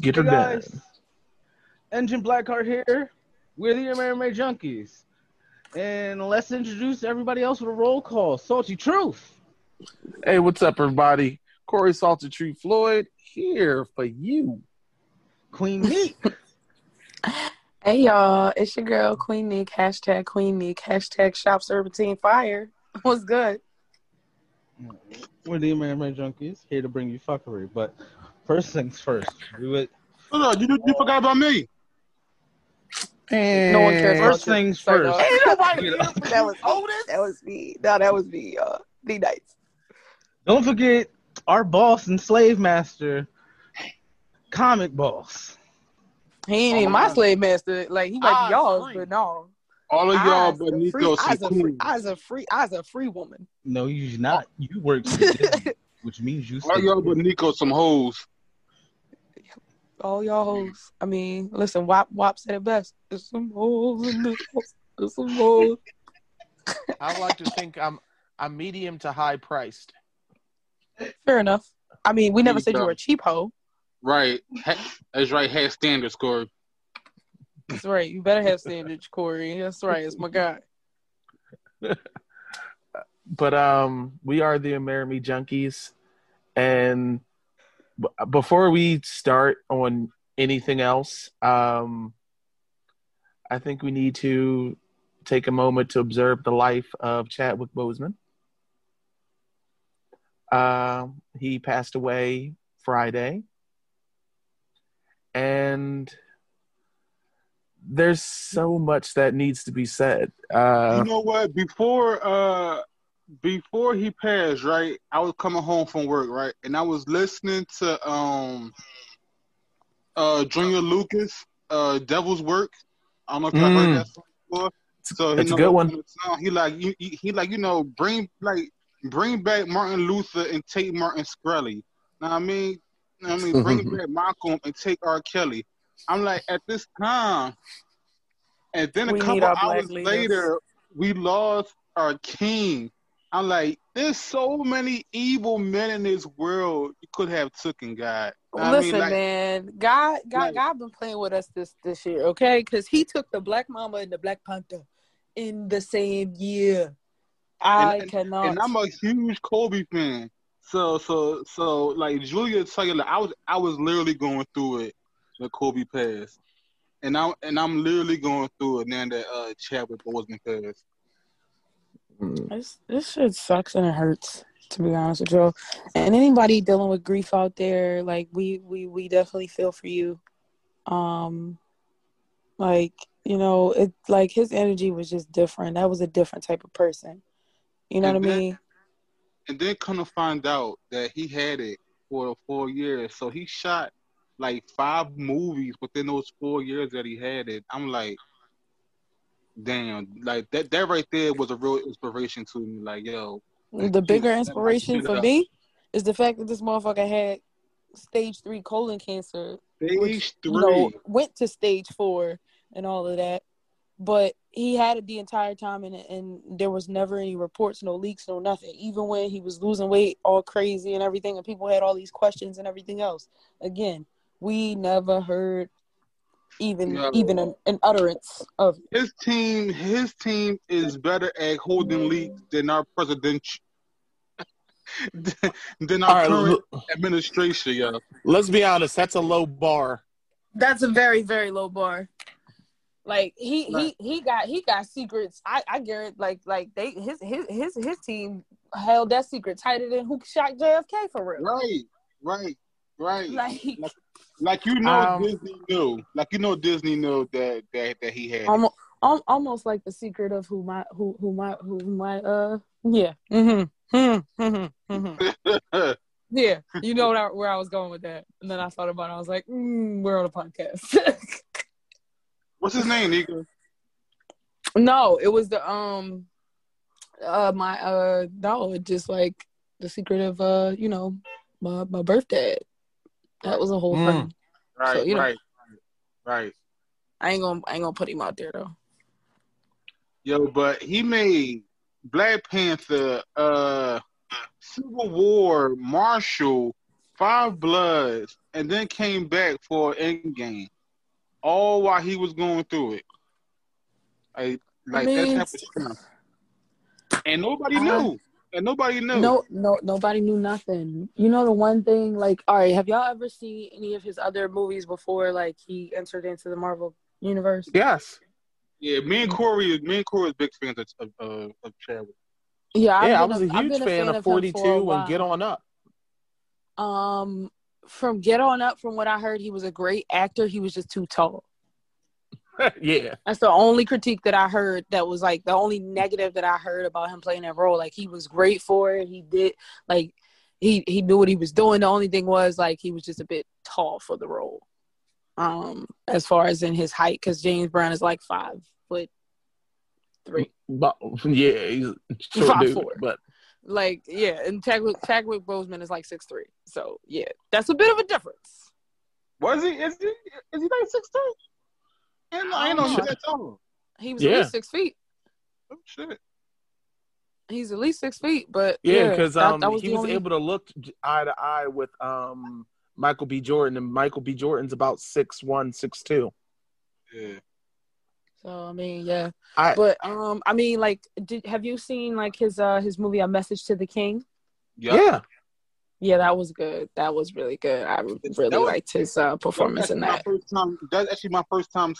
get her done. Engine Blackheart here. We're the MMA Junkies. And let's introduce everybody else with a roll call. Salty Truth. Hey, what's up, everybody? Corey Salty Truth Floyd here for you. Queen Neek. Hey, y'all. It's your girl, Queen Neek. Hashtag Queen Neek. Hashtag Shop Serpentine Fire. What's good? We're the MMA Junkies, here to bring you fuckery. But first things first. You forgot about me. And no one cares. First things first. Ain't nobody cares, but that was Otis. That was me. No, that was me. The Knights. Don't forget our boss and slave master, Comic Boss. He ain't even my slave master. Like, he might be y'all's, but no. All of y'all, but Nico. I's a free woman. No, you're not. You work for Disney, which means you. All y'all, but Nico, some hoes. All y'all hoes. I mean, listen, Wop said it best. There's some hoes in this house. There's some hoes. I like to think I'm medium to high priced. Fair enough. I mean, we never said you were a cheap hoe. Right. That's right. Have standards, Corey. That's right. You better have standards, Corey. That's right. It's my guy. But we are the American Junkies. And before we start on anything else, I think we need to take a moment to observe the life of Chadwick Boseman. He passed away Friday. And there's so much that needs to be said. You know what? Before he passed, right, I was coming home from work, right, and I was listening to Junior Lucas, Devil's Work. I don't know if y'all heard that song before. So it's a good one. Bring back Martin Luther and take Martin Shkreli. I mean, bring back Malcolm and take R. Kelly. I'm like, at this time, and then a couple hours later, we lost our king. I'm like, there's so many evil men in this world you could have taken, God. God been playing with us this year, okay? Because he took the Black Mama and the Black Panther in the same year. And I'm a huge Kobe fan. So, like Julia Taylor, I was literally going through it when Kobe passed, and I'm literally going through it now that Chadwick Boseman passed. This shit sucks and it hurts, to be honest with you. And anybody dealing with grief out there, like we definitely feel for you. Like, you know, it like his energy was just different. That was a different type of person. You know what I mean? And then come to find out that he had it for 4 years. So he shot like 5 movies within those 4 years that he had it. I'm like, damn, like that right there was a real inspiration to me. Like, yo. The bigger inspiration for me is the fact that this motherfucker had stage 3 colon cancer. Stage 3. You know, went to stage 4 and all of that. But he had it the entire time, and there was never any reports, no leaks, no nothing. Even when he was losing weight all crazy and everything, and people had all these questions and everything else. Again, we never heard even an utterance of it. His team is better at holding leaks than our presidential than our current administration, y'all. Let's be honest, that's a low bar. That's a very, very low bar. Like he got secrets. I guarantee his team held that secret tighter than who shot JFK for real. Right. Like you know Disney knew. Like you know Disney knew that he had almost like the secret of who my yeah. You know where I was going with that, and then I thought about it. I was like, we're on a podcast. What's his name, Nico? No, it was the just like the secret of my birthday. That was a whole thing. Right, so, right. I ain't gonna put him out there though. Yo, but he made Black Panther, Civil War, Marshall, Five Bloods, and then came back for Endgame, all while he was going through it. And nobody knew. Nobody knew nothing. You know the one thing, like, all right, have y'all ever seen any of his other movies before, like, he entered into the Marvel Universe? Yes. Yeah, me and Corey is big fans of Chadwick. Yeah, I was a huge fan of 42 and Get On Up. From Get On Up, from what I heard, he was a great actor. He was just too tall. Yeah. That's the only critique that I heard, that was like the only negative that I heard about him playing that role. Like, he was great for it. He did, like, he knew what he was doing. The only thing was, like, he was just a bit tall for the role. As far as in his height, because James Brown is like 5'3". But, yeah, he's a short 5'4". But like, yeah, and Chadwick Boseman is like 6'3". So yeah, that's a bit of a difference. Was he? Is he like 6'3"? I know that tall. He was at least 6 feet. Oh shit. He's at least 6 feet, but yeah, because he was able to look eye to eye with Michael B. Jordan, and Michael B. Jordan's about 6'1", 6'2". Yeah. So I mean, yeah. I mean, like, have you seen like his movie A Message to the King? Yep. Yeah. Yeah, that was good. That was really good. I really liked his performance in that. That's actually my first time.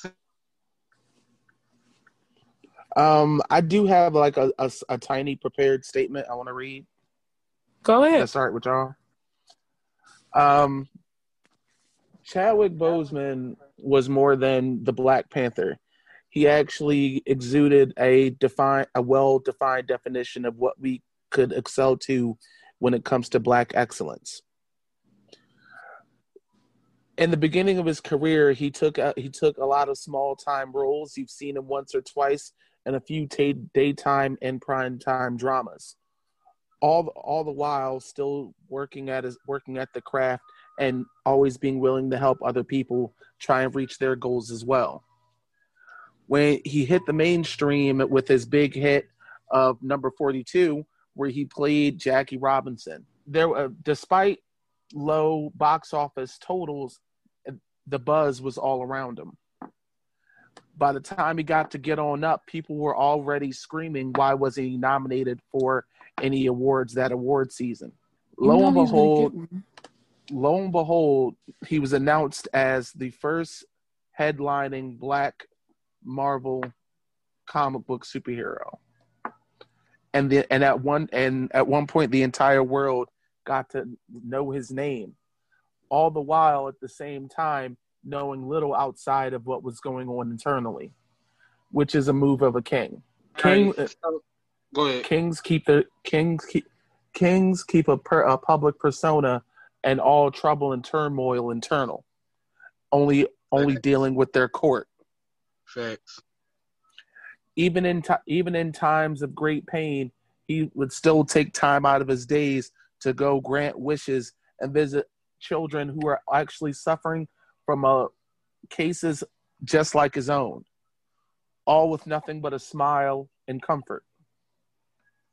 I do have like a tiny prepared statement I want to read. Go ahead. Let's start with y'all. Chadwick Boseman was more than the Black Panther. He actually exuded a well-defined definition of what we could excel to when it comes to Black excellence. In the beginning of his career, he took a lot of small-time roles. You've seen him once or twice in a few daytime and primetime dramas. All the while, still working at the craft and always being willing to help other people try and reach their goals as well. When he hit the mainstream with his big hit of number 42, where he played Jackie Robinson, despite low box office totals, the buzz was all around him. By the time he got to Get On Up, people were already screaming, why wasn't he nominated for any awards that award season? Lo and behold, he was announced as the first headlining Black Marvel comic book superhero. And at one point, the entire world got to know his name. All the while, at the same time, knowing little outside of what was going on internally, which is a move of a king. Go ahead. Kings keep a public persona, and all trouble and turmoil internal. Only dealing with their court. Facts. Even in times of great pain, he would still take time out of his days to go grant wishes and visit children who are actually suffering from cases just like his own, all with nothing but a smile and comfort.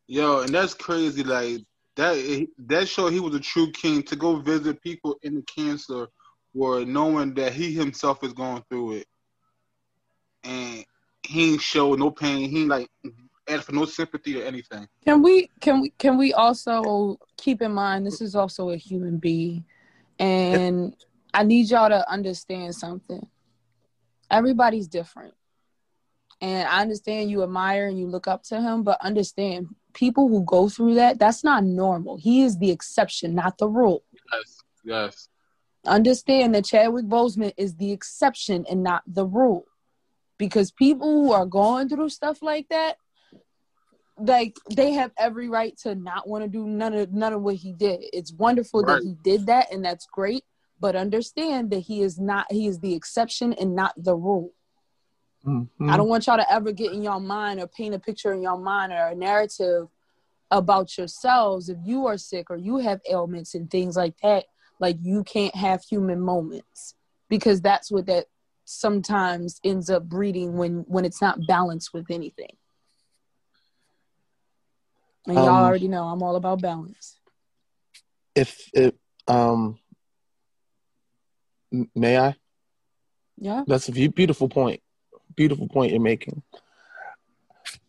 Yo, and that's crazy. Like, that showed he was a true king, to go visit people in the cancer ward, knowing that he himself is going through it. And he ain't show no pain. He ain't like asked for no sympathy or anything. Can we also keep in mind this is also a human being, and I need y'all to understand something. Everybody's different, and I understand you admire and you look up to him, but understand people who go through that's not normal. He is the exception, not the rule. Yes, yes. Understand that Chadwick Boseman is the exception and not the rule. Because people who are going through stuff like that, like, they have every right to not want to do none of what he did. It's wonderful that he did that, and that's great. But understand that he is the exception and not the rule. Mm-hmm. I don't want y'all to ever get in your mind or paint a picture in your mind or a narrative about yourselves if you are sick or you have ailments and things like that. Like, you can't have human moments, because that's what that sometimes ends up breeding when it's not balanced with anything. And y'all already know I'm all about balance. If May I? Yeah. That's a beautiful point. Beautiful point you're making.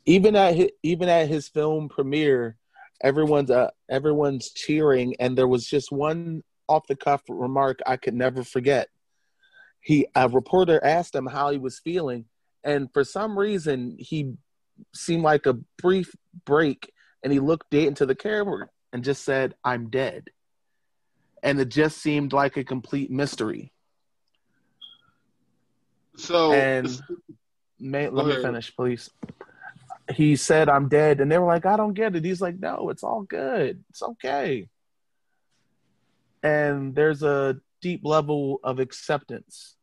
Even at his film premiere, everyone's cheering, and there was just one off the cuff remark I could never forget. A reporter asked him how he was feeling, and for some reason he seemed like a brief break, and he looked dead into the camera and just said, "I'm dead." And it just seemed like a complete mystery. Let me finish, please. He said, "I'm dead," and they were like, "I don't get it." He's like, "No, it's all good. It's okay." And there's a deep level of acceptance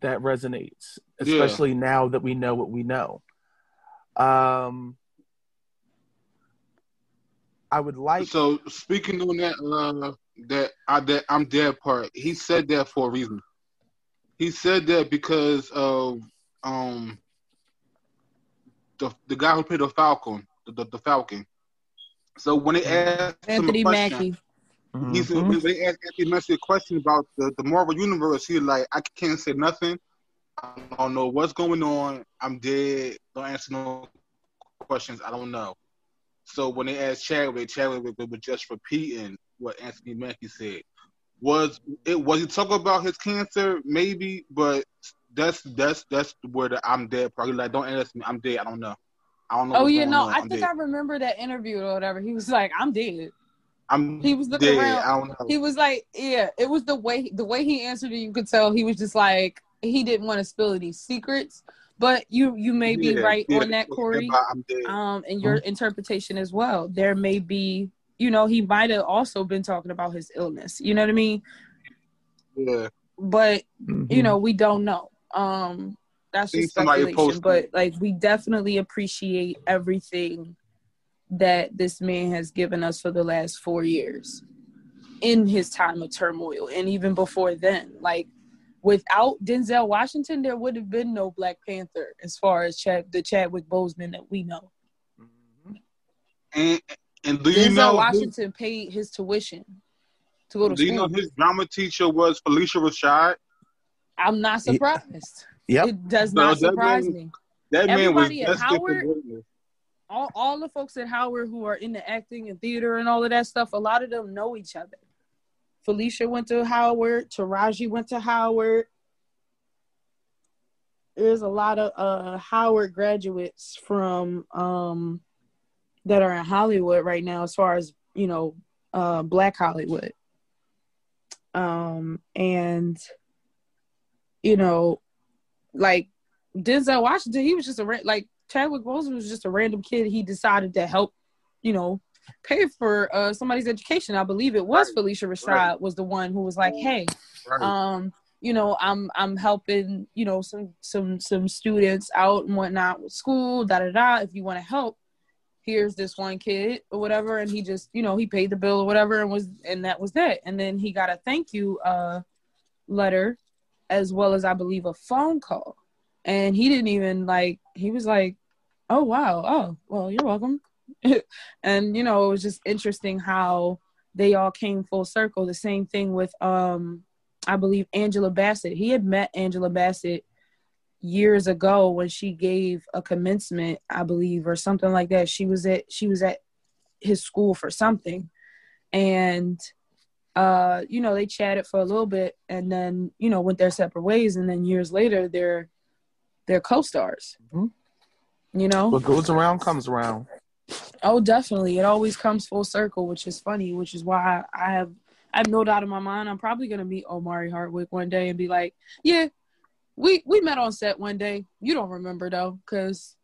that resonates, especially now that we know what we know. I would like. So speaking on that I'm dead part, he said that for a reason. He said that because of the guy who played the Falcon, the Falcon. So when they asked Anthony Mackie, when they asked Anthony Mackie a question about the Marvel Universe, he's like, "I can't say nothing. I don't know what's going on. I'm dead. Don't answer no questions. I don't know." So when they asked Chadwick was just repeating what Anthony Mackie said. Was he talking about his cancer? Maybe, but that's where the "I'm dead" probably, like, "Don't ask me. I'm dead. I don't know. I don't know." Oh, you know, I think I remember that interview or whatever. He was like, "I'm dead." He was looking around. I don't know. He was like, yeah. It was the way he answered it. You could tell he was just like, he didn't want to spill these secrets. But you may be right on that, Corey. And your interpretation as well. There may be, you know, he might have also been talking about his illness. You know what I mean? Yeah. But you know, we don't know. That's just speculation. But like, we definitely appreciate everything that this man has given us for the last 4 years in his time of turmoil, and even before then. Like, without Denzel Washington, there would have been no Black Panther, as far as the Chadwick Boseman that we know. And do you know Washington paid his tuition to go to school? Do you know his drama teacher was Phylicia Rashad? I'm not surprised. Yeah. It does not surprise me. That man was at Howard. All the folks at Howard who are in the acting and theater and all of that stuff, a lot of them know each other. Phylicia went to Howard. Taraji went to Howard. There's a lot of Howard graduates from that are in Hollywood right now, as far as, you know, Black Hollywood. And, you know, like Denzel Washington, he was just Chadwick Boseman was just a random kid. He decided to help, you know, pay for somebody's education. I believe it was Phylicia Rashad was the one who was like, "Hey, you know, I'm helping, you know, some students out and whatnot with school. If you want to help, here's this one kid," or whatever. And he just, you know, he paid the bill or whatever, and that was that. And then he got a thank you letter, as well as, I believe, a phone call. And he didn't even he was like, "Oh, wow. Oh, well, you're welcome." And, you know, it was just interesting how they all came full circle. The same thing with, I believe, Angela Bassett. He had met Angela Bassett years ago when she gave a commencement, I believe, or something like that. She was at his school for something. And, you know, they chatted for a little bit and then, you know, went their separate ways. And then years later, they're co-stars. Mm-hmm. You know? What goes around comes around. Oh, definitely. It always comes full circle, which is funny, which is why I have no doubt in my mind I'm probably going to meet Omari Hardwick one day and be like, "Yeah, we met on set one day. You don't remember, though, because,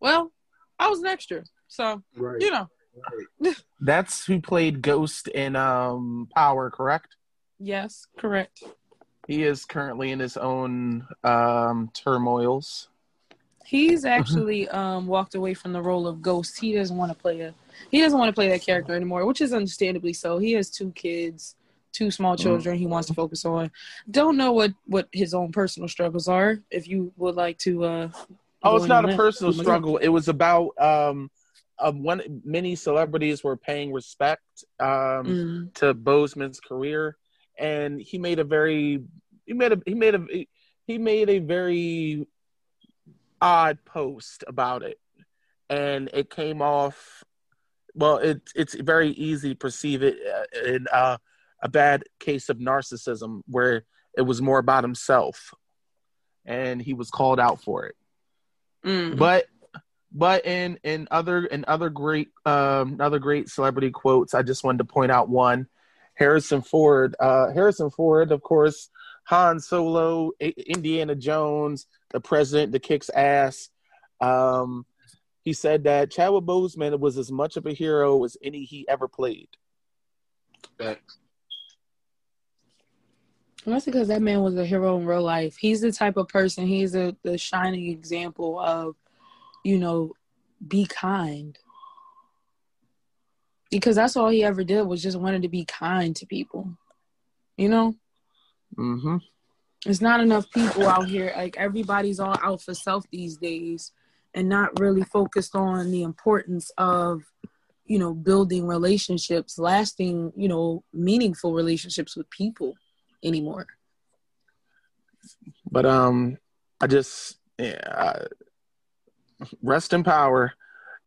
well, I was an extra." So, you know. Right. That's who played Ghost in Power, correct? Yes, correct. He is currently in his own turmoils. He's actually walked away from the role of Ghost. He doesn't want to play that character anymore, which is understandably so. He has 2 kids, 2 small children he wants to focus on. Don't know what his own personal struggles are, if you would like to it's not a personal struggle. It was about when many celebrities were paying respect to Boseman's career. and he made a very odd post about it, and it came off. Well, it's very easy to perceive it in a bad case of narcissism, where it was more about himself, and he was called out for it. Mm. But in other great celebrity quotes, I just wanted to point out one. Harrison Ford, of course, Han Solo, Indiana Jones, the president that kicks ass. He said that Chadwick Boseman was as much of a hero as any he ever played. Thanks. And that's because that man was a hero in real life. He's the type of person, he's the shining example of, you know, be kind. Because that's all he ever did was just wanted to be kind to people, you know? Mm-hmm. There's not enough people out here. Like, everybody's all out for self these days and not really focused on the importance of, you know, building relationships, lasting, you know, meaningful relationships with people anymore. But rest in power.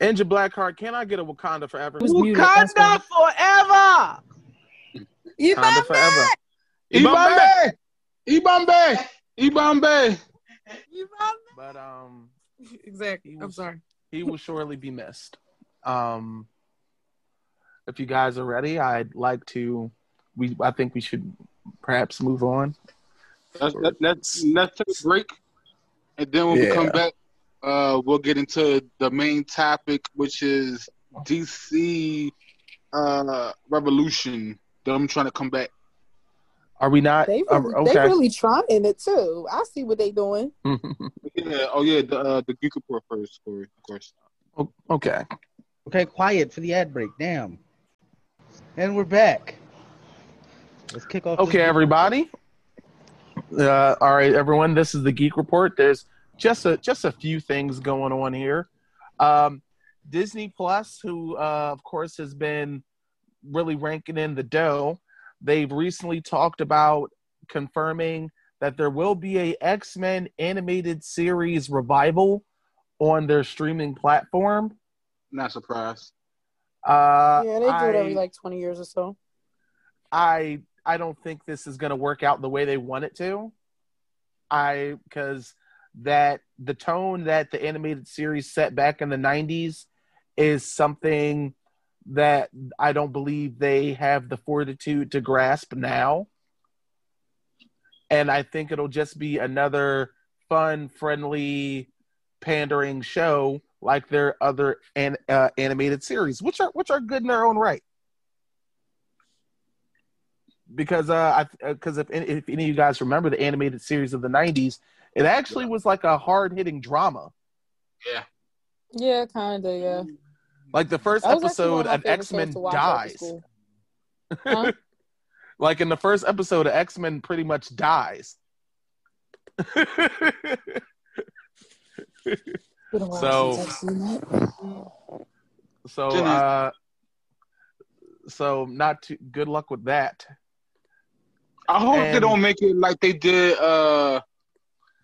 Angela Blackheart, can I get a Wakanda forever? Wakanda forever! Wakanda forever. Ibambe! Ibambe! Ibambe! But exactly. I'm sorry. He will surely be missed. If you guys are ready, I'd like to. I think we should perhaps move on. Let's take a break, and then when we come back, we'll get into the main topic, which is DC Revolution that I'm trying to combat. Are we not? They really Trump in it too. I see what they doing. Yeah. Oh yeah. The Geek Report first story, of course. Oh, okay. Okay. Quiet for the ad break. Damn. And we're back. Let's kick off. Okay, everybody. All right, everyone. This is the Geek Report. There's just a few things going on here. Disney Plus, who of course has been really ranking in the dough, they've recently talked about confirming that there will be a X Men animated series revival on their streaming platform. Not surprised. Yeah, they do it every like 20 years or so. I don't think this is going to work out the way they want it to. Because that the tone that the animated series set back in the 90s is something that I don't believe they have the fortitude to grasp now. And I think it'll just be another fun, friendly, pandering show like their other animated series, which are good in their own right. Because if any of you guys remember the animated series of the 90s, it actually was like a hard-hitting drama. Yeah. Yeah, kind of, yeah. Like the first episode, an X-Men dies. Huh? Like in the first episode, an X-Men pretty much dies. So not too good luck with that. I hope they don't make it like they did.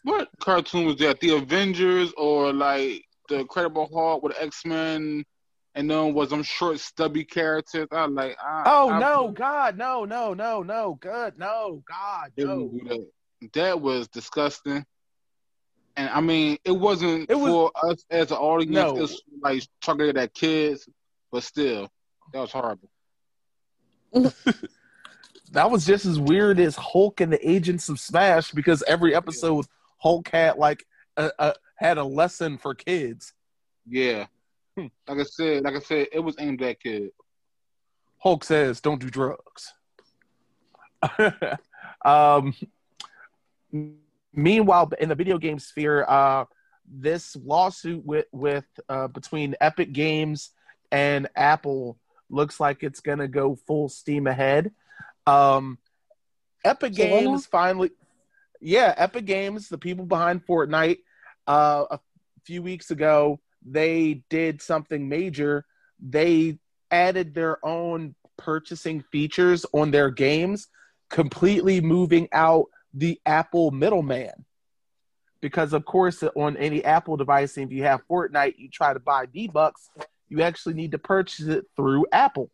What cartoon was that? The Avengers or like the Incredible Hulk with X-Men, and then was some short, stubby characters. No, God, no. That was disgusting. And I mean, it was for us as an audience. No. It was like targeted at kids, but still, that was horrible. That was just as weird as Hulk and the Agents of Smash, because every episode Hulk had had a lesson for kids. Yeah, like I said, it was aimed at kids. Hulk says, "Don't do drugs." Meanwhile, in the video game sphere, this lawsuit with between Epic Games and Apple looks like it's gonna go full steam ahead. Epic Games, the people behind Fortnite, a few weeks ago, they did something major. They added their own purchasing features on their games completely moving out the Apple middleman. Because, of course, on any Apple device, if you have Fortnite, you try to buy D-Bucks, you actually need to purchase it through Apple.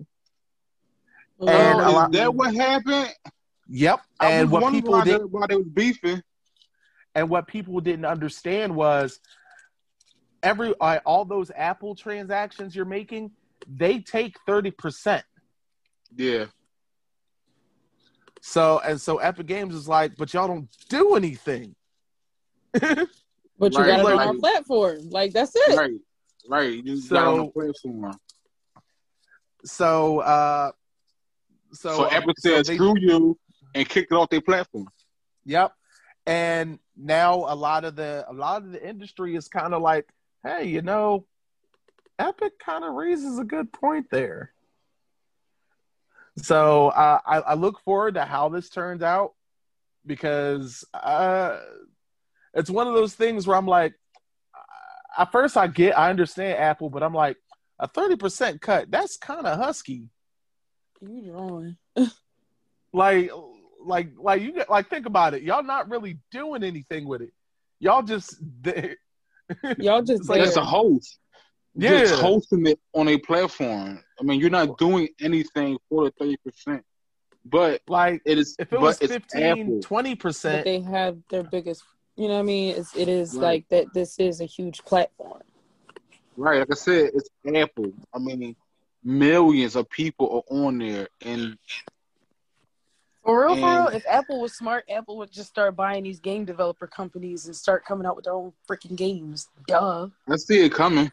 Oh, and is that what happened? Yep. And what people why they was beefing. And what people didn't understand was all those Apple transactions you're making, they take 30%. Yeah. So Epic Games is like, but y'all don't do anything. But you got it on our platform. Like, that's it. Right. You got it on the platform. So Apple said screw you and kicked it off their platform. Yep. And now a lot of the industry is kind of like, hey, Epic kind of raises a good point there. So I look forward to how this turns out, because it's one of those things where I'm like, at first I understand Apple, but I'm like, a 30% cut, that's kind of husky. You drawing. like you like think about it. Y'all not really doing anything with it. Y'all just there. Y'all just like as a host. Yeah. Just hosting it on a platform. I mean, you're not doing anything for the 30%. But like it is, if it was 15, 20%. But they have their biggest, you know what I mean? It is right. Like that, this is a huge platform. Right. Like I said, it's Apple. I mean, millions of people are on there, and for real, if Apple was smart, Apple would just start buying these game developer companies and start coming out with their own freaking games. Duh. I see it coming.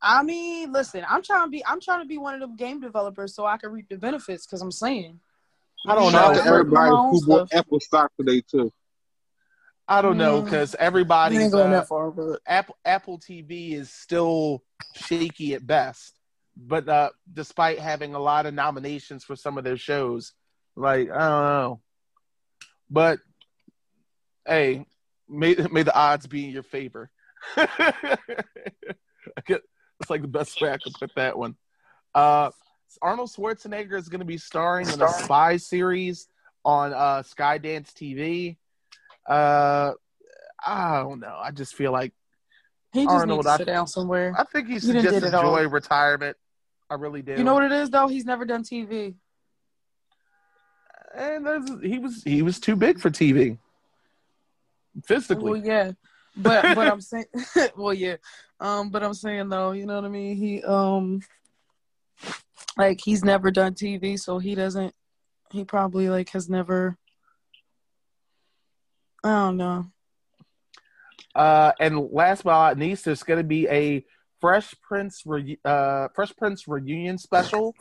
I mean, listen, I'm trying to be one of them game developers so I can reap the benefits, because I'm saying. I don't know. Everybody who bought Apple stock today too. I don't know, because everybody's ain't going that far, but Apple TV is still shaky at best. But despite having a lot of nominations for some of their shows, like, I don't know. But hey, may the odds be in your favor. It's like the best way I could put that one. Arnold Schwarzenegger is going to be starring in a spy series on Skydance TV. I don't know. I just feel like he just Arnold, needs to sit down somewhere. I think he should just enjoy retirement. I really do. You know what it is, though? He's never done TV. And he was too big for TV. Physically. Well, yeah. But I'm saying, well, yeah. But I'm saying, though, you know what I mean? He, like, he's never done TV, so he probably, like, has never, I don't know. And last but not least, there's going to be a Fresh Prince reunion special,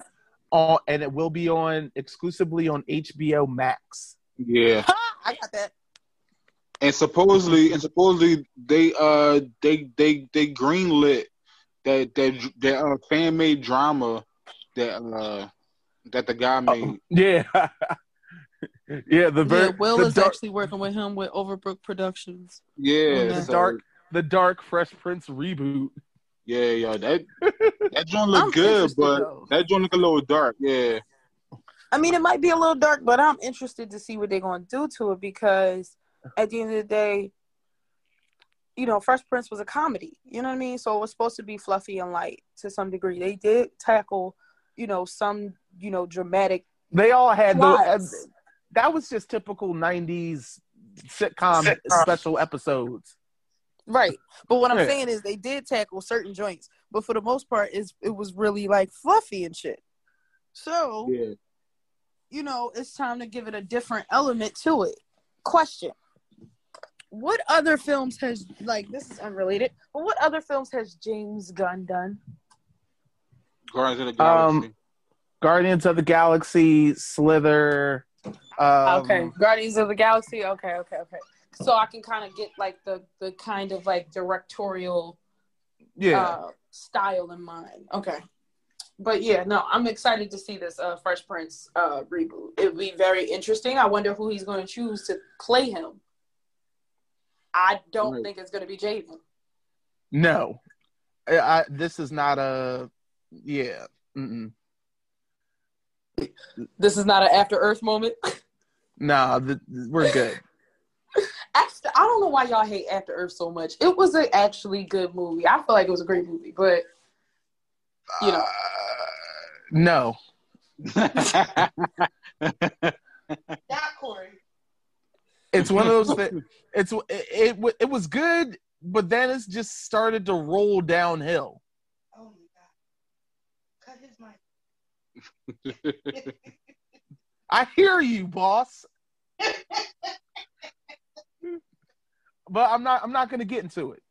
and it will be on exclusively on HBO Max. Yeah, I got that. And supposedly they greenlit that fan made drama that the guy made. Oh, yeah. Yeah, Will is actually working with him with Overbrook Productions. Yeah, the dark Fresh Prince reboot. Yeah, yo, that joint look good, but that joint look a little dark. Yeah, I mean, it might be a little dark, but I'm interested to see what they're gonna do to it, because at the end of the day, Fresh Prince was a comedy. You know what I mean? So it was supposed to be fluffy and light to some degree. They did tackle, some dramatic. They all had those. That was just typical 90s sitcom special episodes. Right. But what I'm saying is they did tackle certain joints. But for the most part, it was really, like, fluffy and shit. So, it's time to give it a different element to it. Question. What other films has, like, this is unrelated, but what other films has James Gunn done? Guardians of the Galaxy. Slither... okay, Guardians of the Galaxy. Okay. So I can kind of get like the kind of like directorial style in mind. Okay, but yeah, no, I'm excited to see this Fresh Prince reboot. It'll be very interesting. I wonder who he's going to choose to play him. I don't think it's going to be Jaden. No, this is not a This is not an After Earth moment. Nah, we're good. Actually, I don't know why y'all hate After Earth so much. It was an actually good movie. I feel like it was a great movie, but you know, no. Not Corey. It's one of those things. It was good, but then it's just started to roll downhill. Oh my god! Cut his mic. I hear you, boss. But I'm not going to get into it.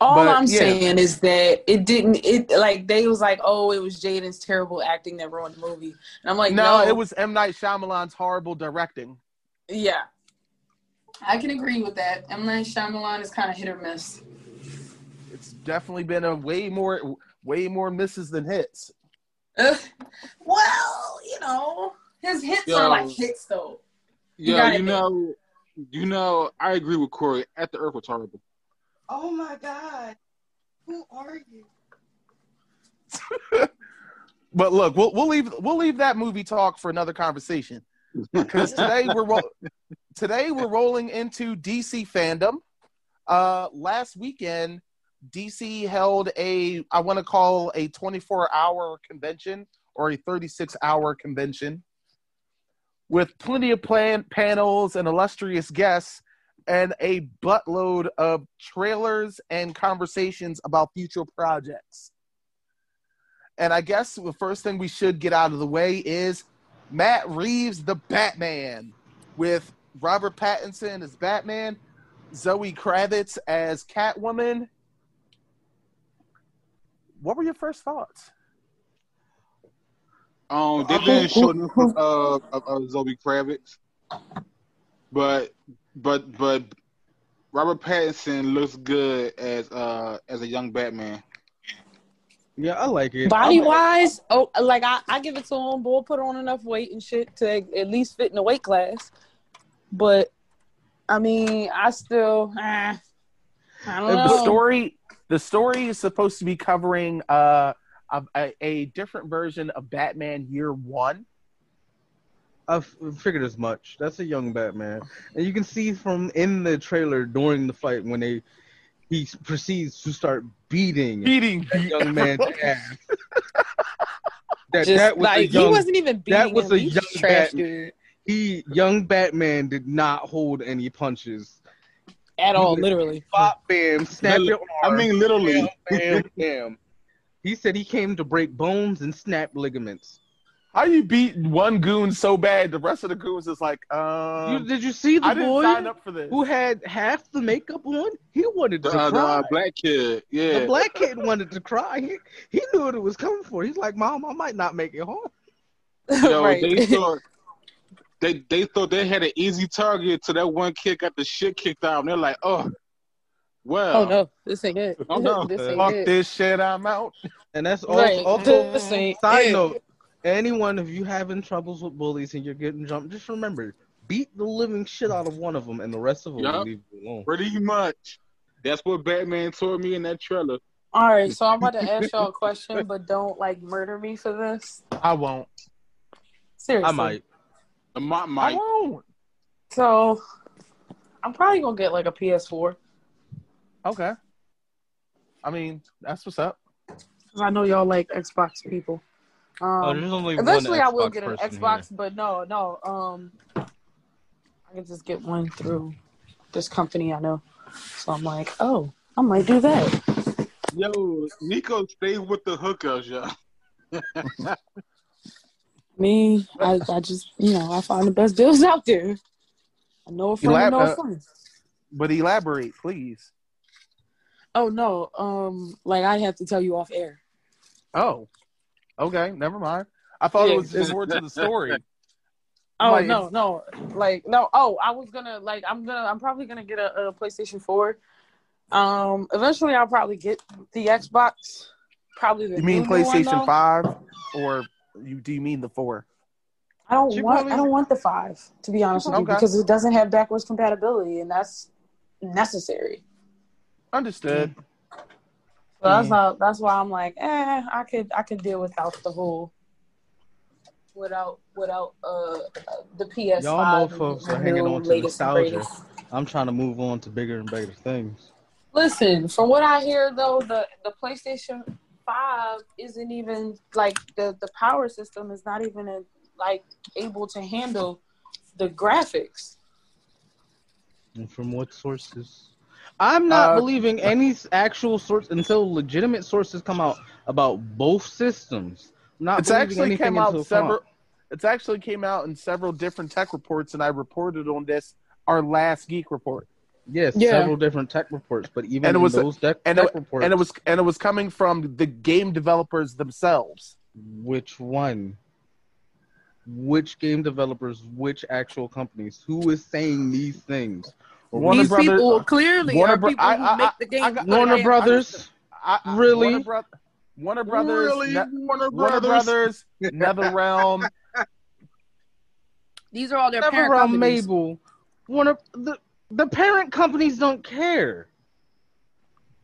All I'm saying is that they was like, oh, it was Jaden's terrible acting that ruined the movie. And I'm like, no, it was M. Night Shyamalan's horrible directing. Yeah. I can agree with that. M. Night Shyamalan is kind of hit or miss. It's definitely been a way more misses than hits. Well, you know. His hits are like hits, though. Yeah, you know, I agree with Corey. After Earth was horrible. Oh my god, who are you? But look, we'll leave that movie talk for another conversation, because today we're rolling into DC fandom. Last weekend, DC held a 24-hour convention or a 36-hour convention, with plenty of panels and illustrious guests and a buttload of trailers and conversations about future projects. And I guess the first thing we should get out of the way is Matt Reeves' The Batman, with Robert Pattinson as Batman, Zoe Kravitz as Catwoman. What were your first thoughts? They've been showing of Zoe Kravitz, but Robert Pattinson looks good as a young Batman. Yeah, I like it. Body wise, I give it to him. Boy, put on enough weight and shit to at least fit in the weight class. But I mean, I still I don't know. The story is supposed to be covering a different version of Batman Year One. I figured as much. That's a young Batman, and you can see from in the trailer during the fight when he proceeds to start beating that young man's ass. He wasn't even beating. That was him. He was trash, dude. Young Batman did not hold any punches at all. Literally, pop, bam, snap your arm. I mean, literally, bam, bam. He said he came to break bones and snap ligaments. How you beat one goon so bad, the rest of the goons is like, did you see the boy sign up for this, who had half the makeup on? He wanted to cry. The black kid, yeah. The black kid wanted to cry. He knew what it was coming for. He's like, Mom, I might not make it home. Right. They thought they had an easy target, so that one kid got the shit kicked out, and they're like, oh. Well, oh no, this ain't it. Oh no, this shit, I'm out. And that's all. Right. Also, side note, anyone, if you having troubles with bullies and you're getting jumped, just remember, beat the living shit out of one of them, and the rest of them will leave you alone. Pretty much. That's what Batman told me in that trailer. All right, so I'm about to ask y'all a question, but don't murder me for this. I won't. Seriously, I might. I won't. So, I'm probably gonna get a PS4. Okay. I mean, that's what's up. Because I know y'all like Xbox people. Eventually I will get an Xbox, but no. I can just get one through this company I know. So I'm like, oh, I might do that. Yo, Nico, stay with the hookers, y'all. Me, I just, I find the best deals out there. I know a friend, but elaborate, please. Oh, no. I have to tell you off air. Oh. Okay. Never mind. I thought it was more to the story. Oh, no. No. Oh, I was going to, I'm probably going to get a PlayStation 4. Eventually, I'll probably get the Xbox. Probably the new PlayStation 5? Or do you mean the 4? I don't want the 5, to be honest with you, because it doesn't have backwards compatibility, and that's necessary. Understood. So that's why I'm like, I could deal without the whole without the PS5. Y'all motherfuckers are hanging on to nostalgia. I'm trying to move on to bigger and better things. Listen, from what I hear though, the PlayStation 5 isn't even like the power system is not even able to handle the graphics. And from what sources? I'm not believing any actual source until legitimate sources come out about both systems. It's actually came out in several different tech reports, and I reported on this our last Geek Report. Yes, yeah. Several different tech reports, but even and it was, in those tech reports, and it was coming from the game developers themselves. Which one? Which game developers? Which actual companies? Who is saying these things? Warner Brothers, people clearly Warner are people who make the game. Warner Brothers, really? Warner Brothers, really? Warner Brothers, NetherRealm. These are all their parent companies. Mabel, Warner, the parent companies don't care.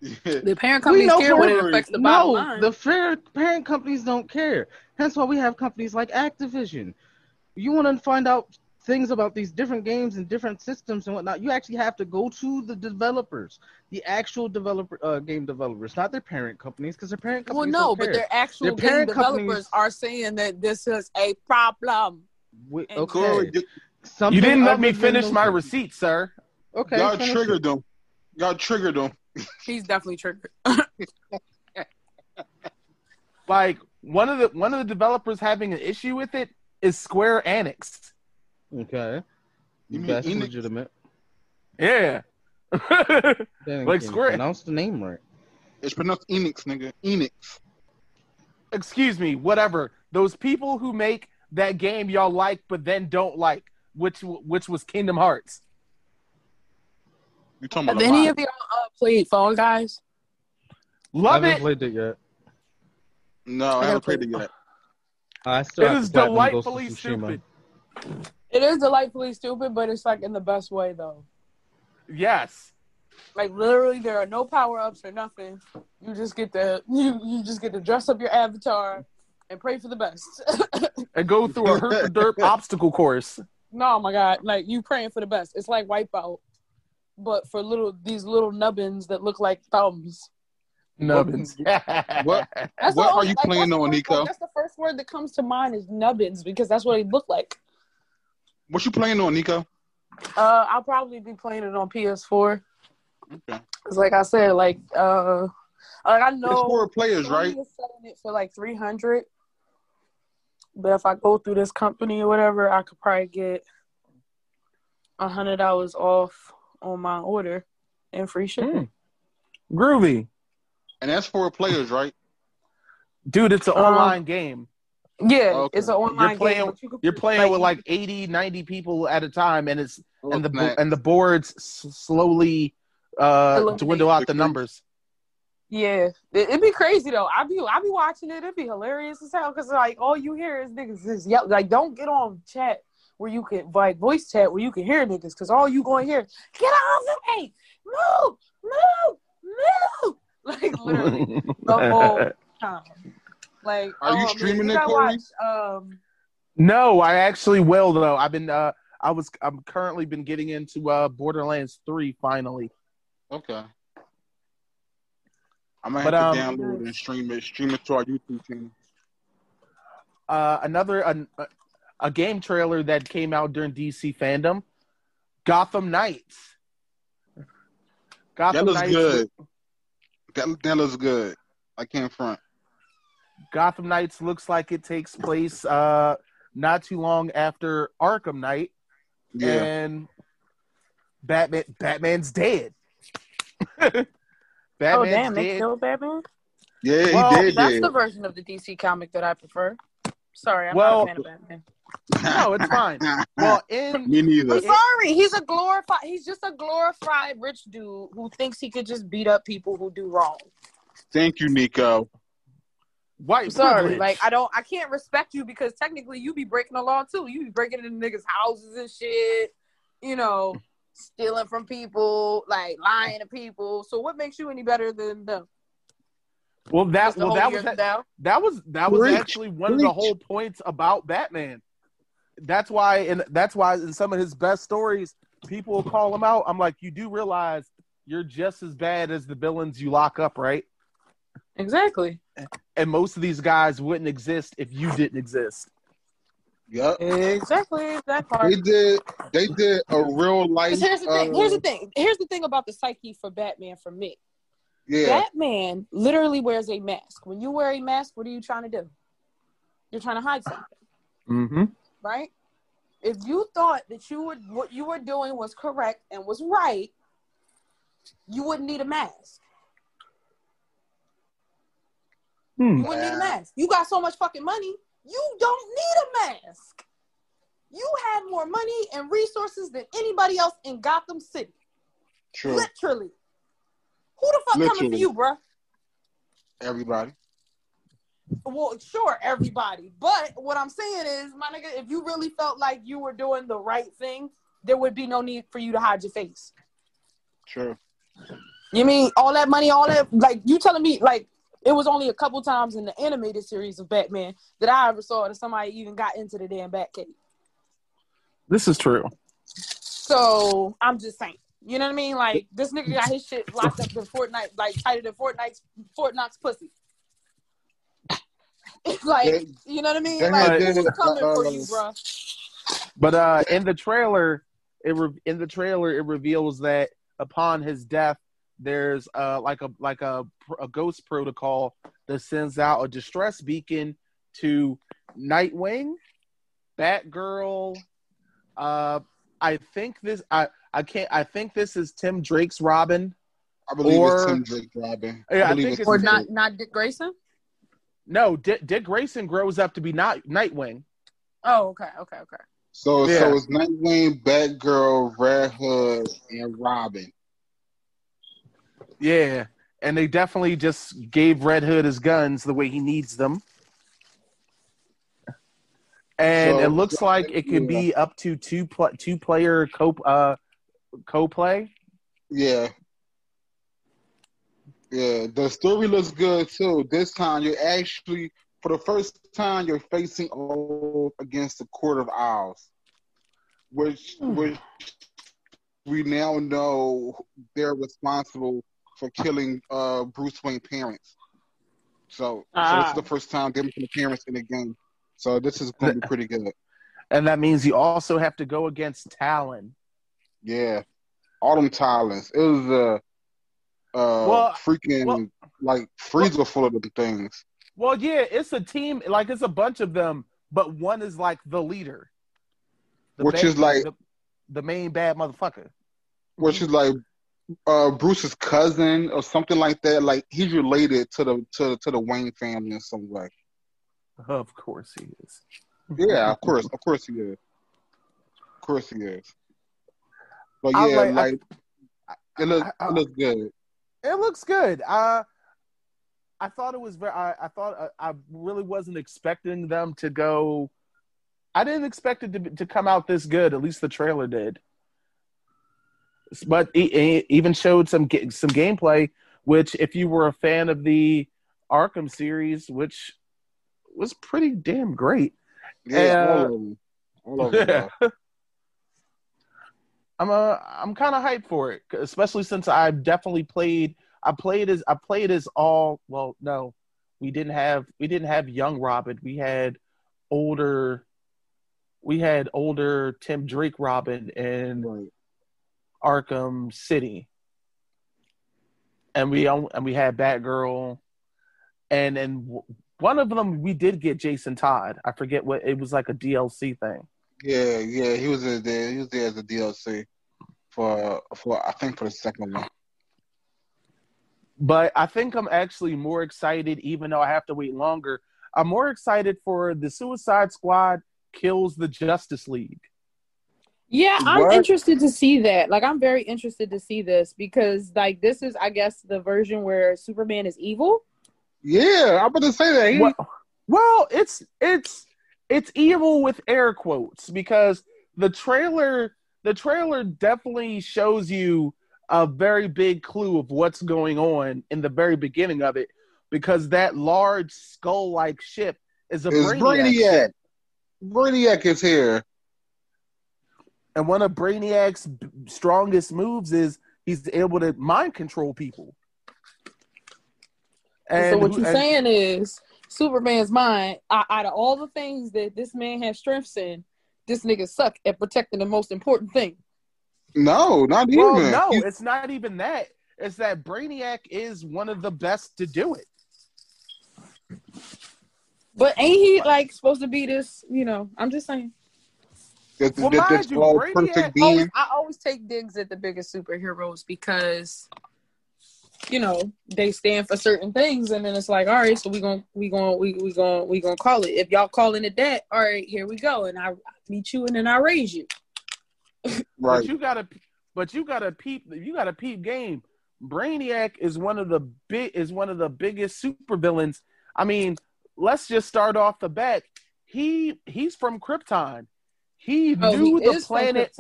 The parent companies care when it affects the bottom line. No, the parent companies don't care. Hence why we have companies like Activision. You want to find out things about these different games and different systems and whatnot, you actually have to go to the developers, the actual game developers, not their parent companies, because their parent companies don't care. But their actual game developers are saying that this is a problem. Okay. You didn't let me finish my receipt, sir. Okay. Y'all triggered them. Y'all triggered them. He's definitely triggered. One of the developers having an issue with it is Square Enix. Okay. That's legitimate. Yeah. Like Square. Pronounce the name right. It's pronounced Enix, nigga. Enix. Excuse me, whatever. Those people who make that game y'all like but then don't like, which was Kingdom Hearts. You talking about any of y'all played Fall Guys? Love it. I haven't played it yet. No, I haven't played it yet. It is delightfully stupid. It is delightfully stupid, but it's in the best way though. Yes. Literally there are no power-ups or nothing. You just get to you just get to dress up your avatar and pray for the best. And go through a herp-derp obstacle course. No, my God. You praying for the best. It's like Wipeout, but for these little nubbins that look like thumbs. Nubbins. what are you playing on, Nico? That's the first word that comes to mind is nubbins because that's what they look like. What you playing on, Nico? I'll probably be playing it on PS4. Okay. Cause like I said, I know PS4 players, right? Selling it for $300, but if I go through this company or whatever, I could probably get $100 off on my order and free shipping. Groovy. And that's for players, right? Dude, it's an online game. Yeah, okay. It's an online game. You're playing with 80, 90 people at a time, and the boards slowly dwindle out the numbers. Yeah, it'd be crazy though. I be watching it. It'd be hilarious as hell because all you hear is niggas just yell. Don't get on chat where you can voice chat where you can hear niggas because all you going to hear get off of me, move, move, move. Literally the whole time. Are you streaming it, Corey? No, I actually will though. I'm currently been getting into Borderlands 3 finally. Okay. I'm gonna have to download it and stream it to our YouTube channel. Another game trailer that came out during DC fandom, Gotham Knights. Gotham Knights. Good. That looks good. I can't front. Gotham Knights looks like it takes place not too long after Arkham Knight, and Batman's dead. They killed Batman? Yeah, he did. That's the version of the DC comic that I prefer. Sorry, I'm not a fan of Batman. No, it's fine. Me neither. I'm sorry. He's just a glorified rich dude who thinks he could just beat up people who do wrong. Thank you, Nico. White privilege. I can't respect you because technically you be breaking the law too. You be breaking into niggas' houses and shit, stealing from people, lying to people. So what makes you any better than them? That was actually one of the whole points about Batman. That's why in some of his best stories, people call him out. I'm like, you do realize you're just as bad as the villains you lock up, right? Exactly. And most of these guys wouldn't exist if you didn't exist. Yep. Exactly. That part. They did a real life. Here's the thing about the psyche for Batman for me. Yeah. Batman literally wears a mask. When you wear a mask, what are you trying to do? You're trying to hide something. Mm-hmm. Right? If you thought that what you were doing was correct and was right, you wouldn't need a mask. You wouldn't need a mask. You got so much fucking money, you don't need a mask. You had more money and resources than anybody else in Gotham City. True. Literally. Who the fuck coming for you, bruh? Everybody. Well, sure, everybody. But what I'm saying is, my nigga, if you really felt like you were doing the right thing, there would be no need for you to hide your face. True. You mean all that money, all that, like, you telling me, like, it was only a couple times in the animated series of Batman that I ever saw that somebody even got into the damn Batcave. This is true. So, I'm just saying. You know what I mean? Like, this nigga got his shit locked up in Fortnite, like, tighter than Fort Knox pussy. Like, you know what I mean? Like, this is coming for you, bro. But in the trailer, it reveals that upon his death, there's like a ghost protocol that sends out a distress beacon to Nightwing, Batgirl. I think this is Tim Drake's Robin. I believe it's Tim Drake's Robin. Not Dick Grayson. No, Dick Grayson grows up to be not Nightwing. Oh, okay. So it's Nightwing, Batgirl, Red Hood, and Robin. Yeah, and they definitely just gave Red Hood his guns the way he needs them. And so, it looks like it could be up to two-player co-play. Yeah. Yeah, the story looks good, too. This time, you're actually, for the first time, you're facing off against the Court of Owls, which we now know they're responsible for killing Bruce Wayne's parents. So this is the first time they're making the parents in the game. So this is going to be pretty good. And that means you also have to go against Talon. Yeah. All them Talons. It was freezer full of the things. Well, yeah, it's a team, like it's a bunch of them, but one is like the leader, the main bad motherfucker, which is like Bruce's cousin or something like that. Like he's related to the Wayne family in some way. Of course he is. Yeah, of course he is. But yeah, it looks good. It looks good. I thought it was very. I really wasn't expecting them to go. I didn't expect it to come out this good. At least the trailer did. But it even showed some gameplay, which if you were a fan of the Arkham series, which was pretty damn great. Yeah, all over. I'm kind of hyped for it, especially since I've definitely played. We didn't have young Robin. We had older Tim Drake Robin in Arkham City, and we had Batgirl, and one of them we did get Jason Todd. I forget what it was, like a DLC thing. Yeah, he was there. He was there as a DLC for the second one. But I think I'm actually more excited, even though I have to wait longer. I'm more excited for the Suicide Squad Kills the Justice League. Yeah, I'm interested to see that. Like, I'm very interested to see this because, like, this is, I guess, the version where Superman is evil. Yeah, I'm about to say that. Well, it's evil with air quotes because the trailer definitely shows you a very big clue of what's going on in the very beginning of it. because that large skull-like ship is a Brainiac. Brainiac is here. And one of Brainiac's strongest moves is he's able to mind control people. And so what you're saying is Superman's mind, out of all the things that this man has strengths in, this nigga suck at protecting the most important thing. No, not even. Well, no, it's not even that. It's that Brainiac is one of the best to do it. But ain't he like supposed to be this, you know, I'm just saying. Well, mind you, Brainiac, I always take digs at the biggest superheroes because, you know, they stand for certain things, and then it's like, all right, so we gonna call it. If y'all calling it that, all right, here we go, and I meet you, and then I raise you. Right. But you gotta peep game. Brainiac is one of the biggest supervillains. I mean, let's just start off the bat. He's from Krypton. He knew the planet.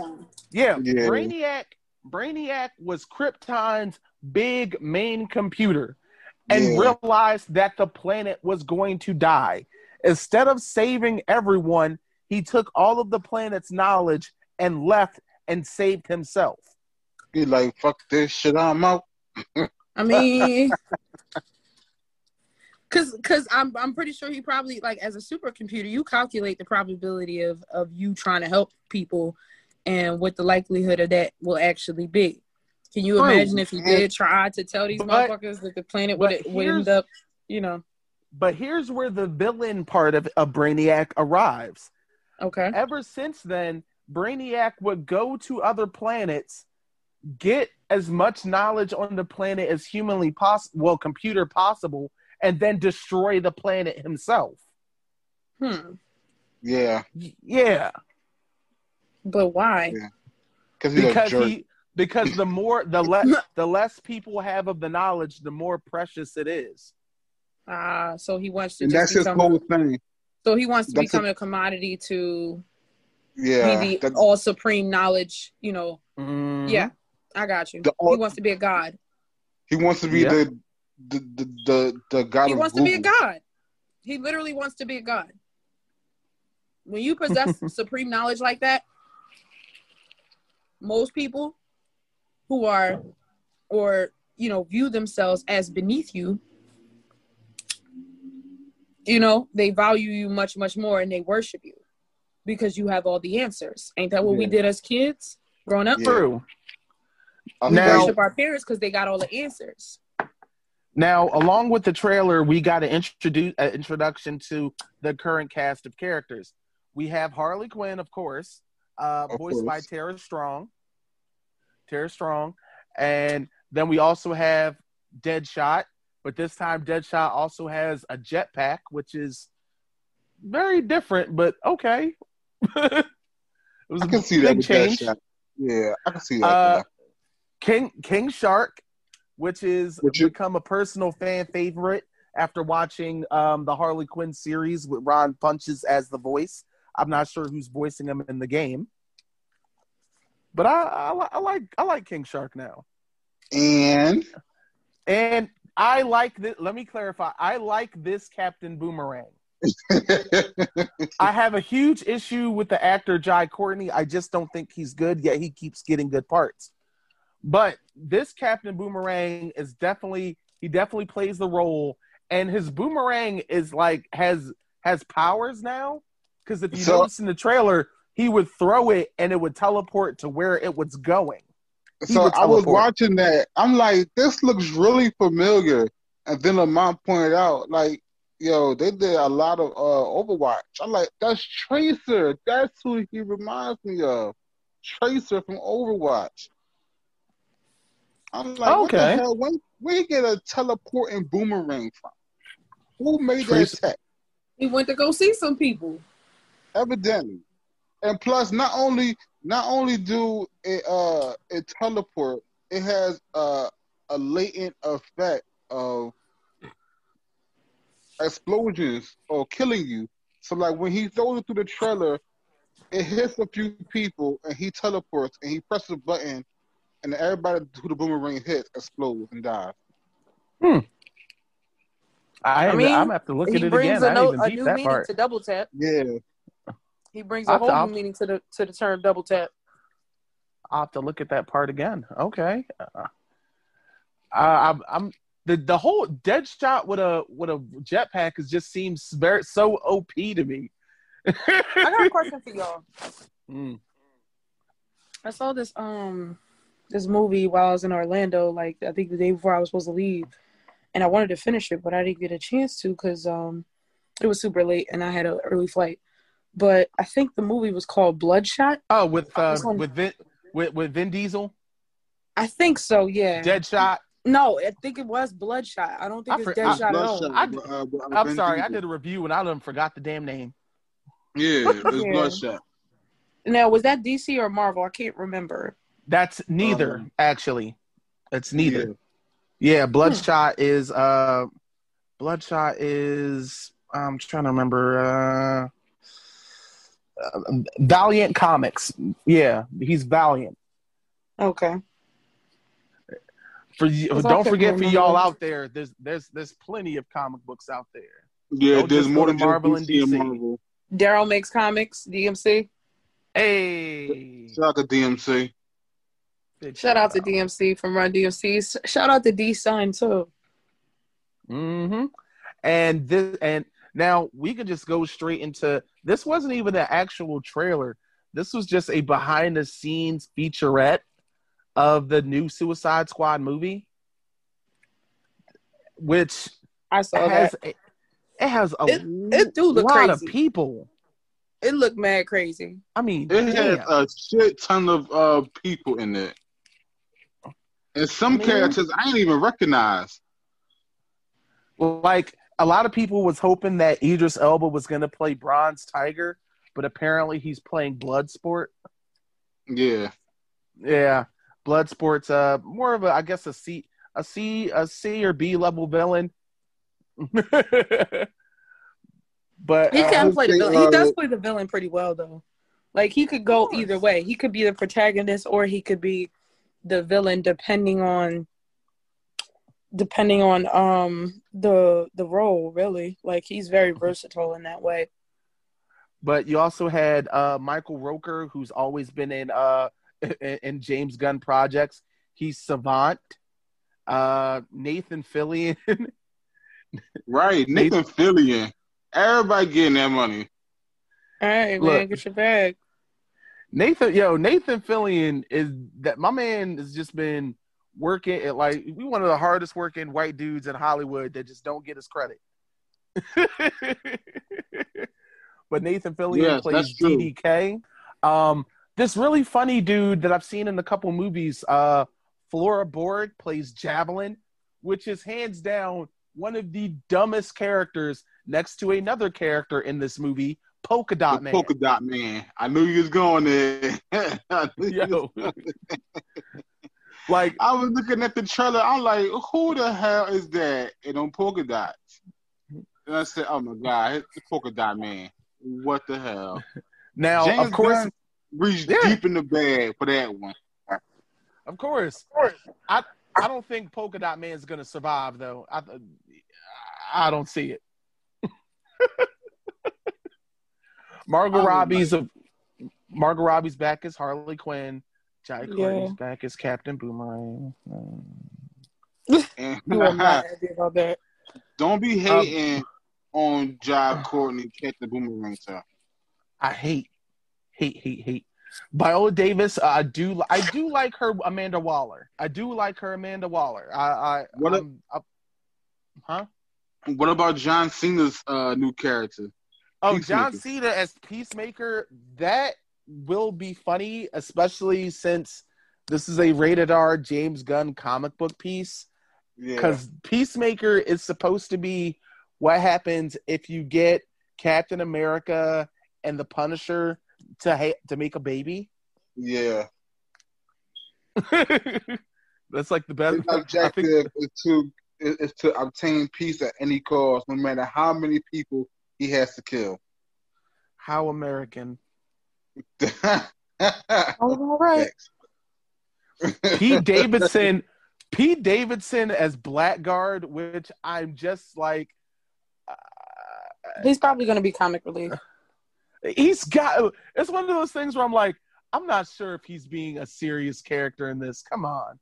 Yeah. Brainiac was Krypton's big main computer and realized that the planet was going to die. Instead of saving everyone, he took all of the planet's knowledge and left and saved himself. He like, fuck this shit, I'm out. I mean, because I'm pretty sure he probably, like, as a supercomputer, you calculate the probability of you trying to help people and what the likelihood of that will actually be. Can you imagine if he did try to tell these motherfuckers that the planet would end up, you know? But here's where the villain part of Brainiac arrives. Okay. Ever since then, Brainiac would go to other planets, get as much knowledge on the planet as humanly possible, computer possible, and then destroy the planet himself. Yeah. But why? Yeah. Because the less people have of the knowledge, the more precious it is. So he wants to. And just that's his whole thing. So he wants to become a commodity to. Yeah, the all supreme knowledge, you know. Mm-hmm. Yeah, I got you. He wants to be a god. He wants to be the god. He wants to be a god. He literally wants to be a god. When you possess supreme knowledge like that, most people who are, or you know, view themselves as beneath you, you know, they value you much, much more, and they worship you. Because you have all the answers. Ain't that what we did as kids growing up? True. We worship our parents because they got all the answers. Now, along with the trailer, we got an introduction to the current cast of characters. We have Harley Quinn, of course, voiced by Tara Strong. And then we also have Deadshot. But this time, Deadshot also has a jetpack, which is very different, but okay. It was I can see that change. Yeah, I can see that. King Shark, which is become a personal fan favorite after watching the Harley Quinn series with Ron Funches as the voice. I'm not sure who's voicing him in the game, but I like King Shark now. And I like this. Let me clarify. I like this Captain Boomerang. I have a huge issue with the actor Jai Courtney. I just don't think he's good, yet he keeps getting good parts. But this Captain Boomerang is definitely plays the role, and his boomerang is like has powers now, because if you notice in the trailer, he would throw it and it would teleport to where it was going. So I was watching that. I'm like, this looks really familiar. And then Lamont pointed out, like, yo, they did a lot of Overwatch. I'm like, that's Tracer. That's who he reminds me of. Tracer from Overwatch. I'm like, okay. What the hell? Where he get a teleporting boomerang from? Who made that tech? He went to go see some people. Evidently. And plus, not only do it teleport, it has a latent effect of explosions or killing you. So like when he throws it through the trailer, it hits a few people and he teleports and he presses a button and everybody who the boomerang hits explodes and dies. I'm have to look at it again. He brings a new meaning to double tap. Yeah. He brings a whole new meaning to the term double tap. I'll have to look at that part again. Okay. I'm the whole Deadshot with a jetpack just seems very so OP to me. I got a question for y'all. Mm. I saw this this movie while I was in Orlando, like I think the day before I was supposed to leave, and I wanted to finish it, but I didn't get a chance to because it was super late and I had an early flight. But I think the movie was called Bloodshot. Oh, with Vin Diesel. I think so. Yeah. Deadshot. No, I think it was Bloodshot. I don't think it's Deadshot at all. I'm sorry, Diesel. I did a review and I done forgot the damn name. Yeah, it was Bloodshot. Now, was that DC or Marvel? I can't remember. That's neither, actually. It's neither. Yeah, Bloodshot is. Bloodshot is. I'm trying to remember. Valiant Comics. Yeah, he's Valiant. Okay. Don't forget for y'all out there. There's plenty of comic books out there. Yeah, there's more than Marvel and DC. Daryl makes comics. DMC. Hey! Shout out to DMC. Shout out to DMC from Run DMC. Shout out to D-Sign too. Mm-hmm. And now we could just go straight into this. Wasn't even an actual trailer. This was just a behind the scenes featurette of the new Suicide Squad movie, which I saw that it has a lot of people. It looked mad crazy. I mean, it had a shit ton of people in it, and some characters I didn't even recognize. Well, like a lot of people was hoping that Idris Elba was going to play Bronze Tiger, but apparently he's playing Bloodsport. Yeah, Bloodsport's more of a C or B level villain. But he can play the villain. He does play the villain pretty well, though. Like he could go either way. He could be the protagonist, or he could be the villain, depending on the role. Really, like he's very versatile in that way. But you also had Michael Rooker, who's always been in James Gunn projects. He's Savant. Nathan Fillion. Right, Nathan Fillion. Everybody getting that money. All right, man, get your bag. Nathan Fillion is that my man has just been working at like we one of the hardest working white dudes in Hollywood that just don't get his credit. But Nathan Fillion plays DDK. This really funny dude that I've seen in a couple movies, Flora Borg plays Javelin, which is hands down one of the dumbest characters next to another character in this movie, Polka Dot Man. I knew you was going there. Like I was looking at the trailer, I'm like, who the hell is that? And on Polka Dots. And I said, oh my God, it's the Polka Dot Man. What the hell? Now, James of course, Gunn reached deep in the bag for that one. Of course. I don't think Polka Dot Man is going to survive, though. I don't see it. Margot Robbie's back as Harley Quinn. Jai Courtney's back as Captain Boomerang. Don't be hating on Jai Courtney, Captain Boomerang. Sir. I hate. Viola Davis, I do like her Amanda Waller. What about John Cena's new character? Oh, John Cena as Peacemaker, that will be funny, especially since this is a rated R James Gunn comic book piece. Because Peacemaker is supposed to be what happens if you get Captain America and the Punisher to make a baby. Yeah. That's like the best. Is to obtain peace at any cost, no matter how many people he has to kill. How American. All right. Pete Davidson as Blackguard, which I'm just like, He's probably going to be comic relief. He's got. It's one of those things where I'm like, I'm not sure if he's being a serious character in this. Come on.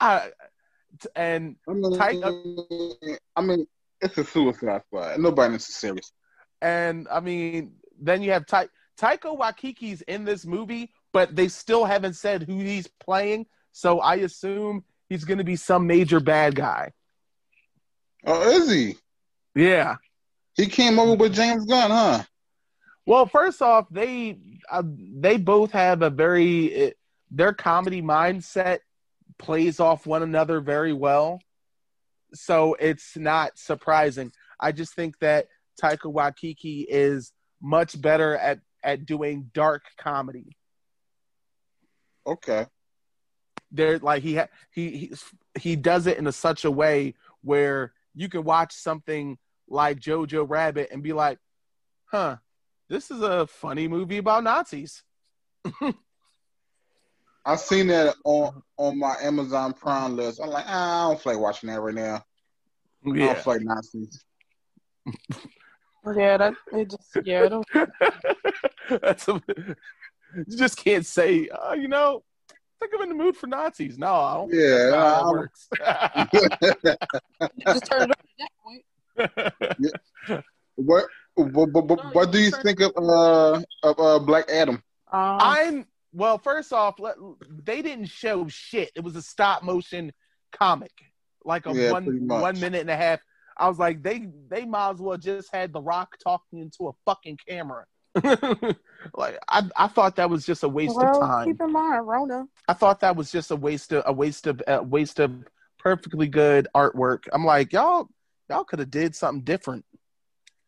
I mean, it's a Suicide Squad. Nobody is serious. And I mean, then you have Taika Waititi's in this movie, but they still haven't said who he's playing. So I assume he's going to be some major bad guy. Oh, is he? Yeah. He came over with James Gunn, huh? Well, first off, they both have a very their comedy mindset plays off one another very well, so it's not surprising. I just think that Taika Waititi is much better at doing dark comedy. Okay. There, like he does it in such a way where you can watch something like Jojo Rabbit and be like, huh, this is a funny movie about Nazis. I've seen that on my Amazon Prime list. I'm like, I don't feel like watching that right now. Yeah. I don't feel like Nazis. Yeah, you just can't say, you know, I think I'm in the mood for Nazis. No, I don't. Yeah, that works. You just turn it up at that point. Yeah. What do you think of Black Adam? Well, first off, they didn't show shit. It was a stop motion comic, like one 1.5 minutes. I was like, they might as well just had The Rock talking into a fucking camera. Like I thought that was just a waste of time. Keep in mind, Rona. I thought that was just a waste of perfectly good artwork. I'm like, y'all could have did something different.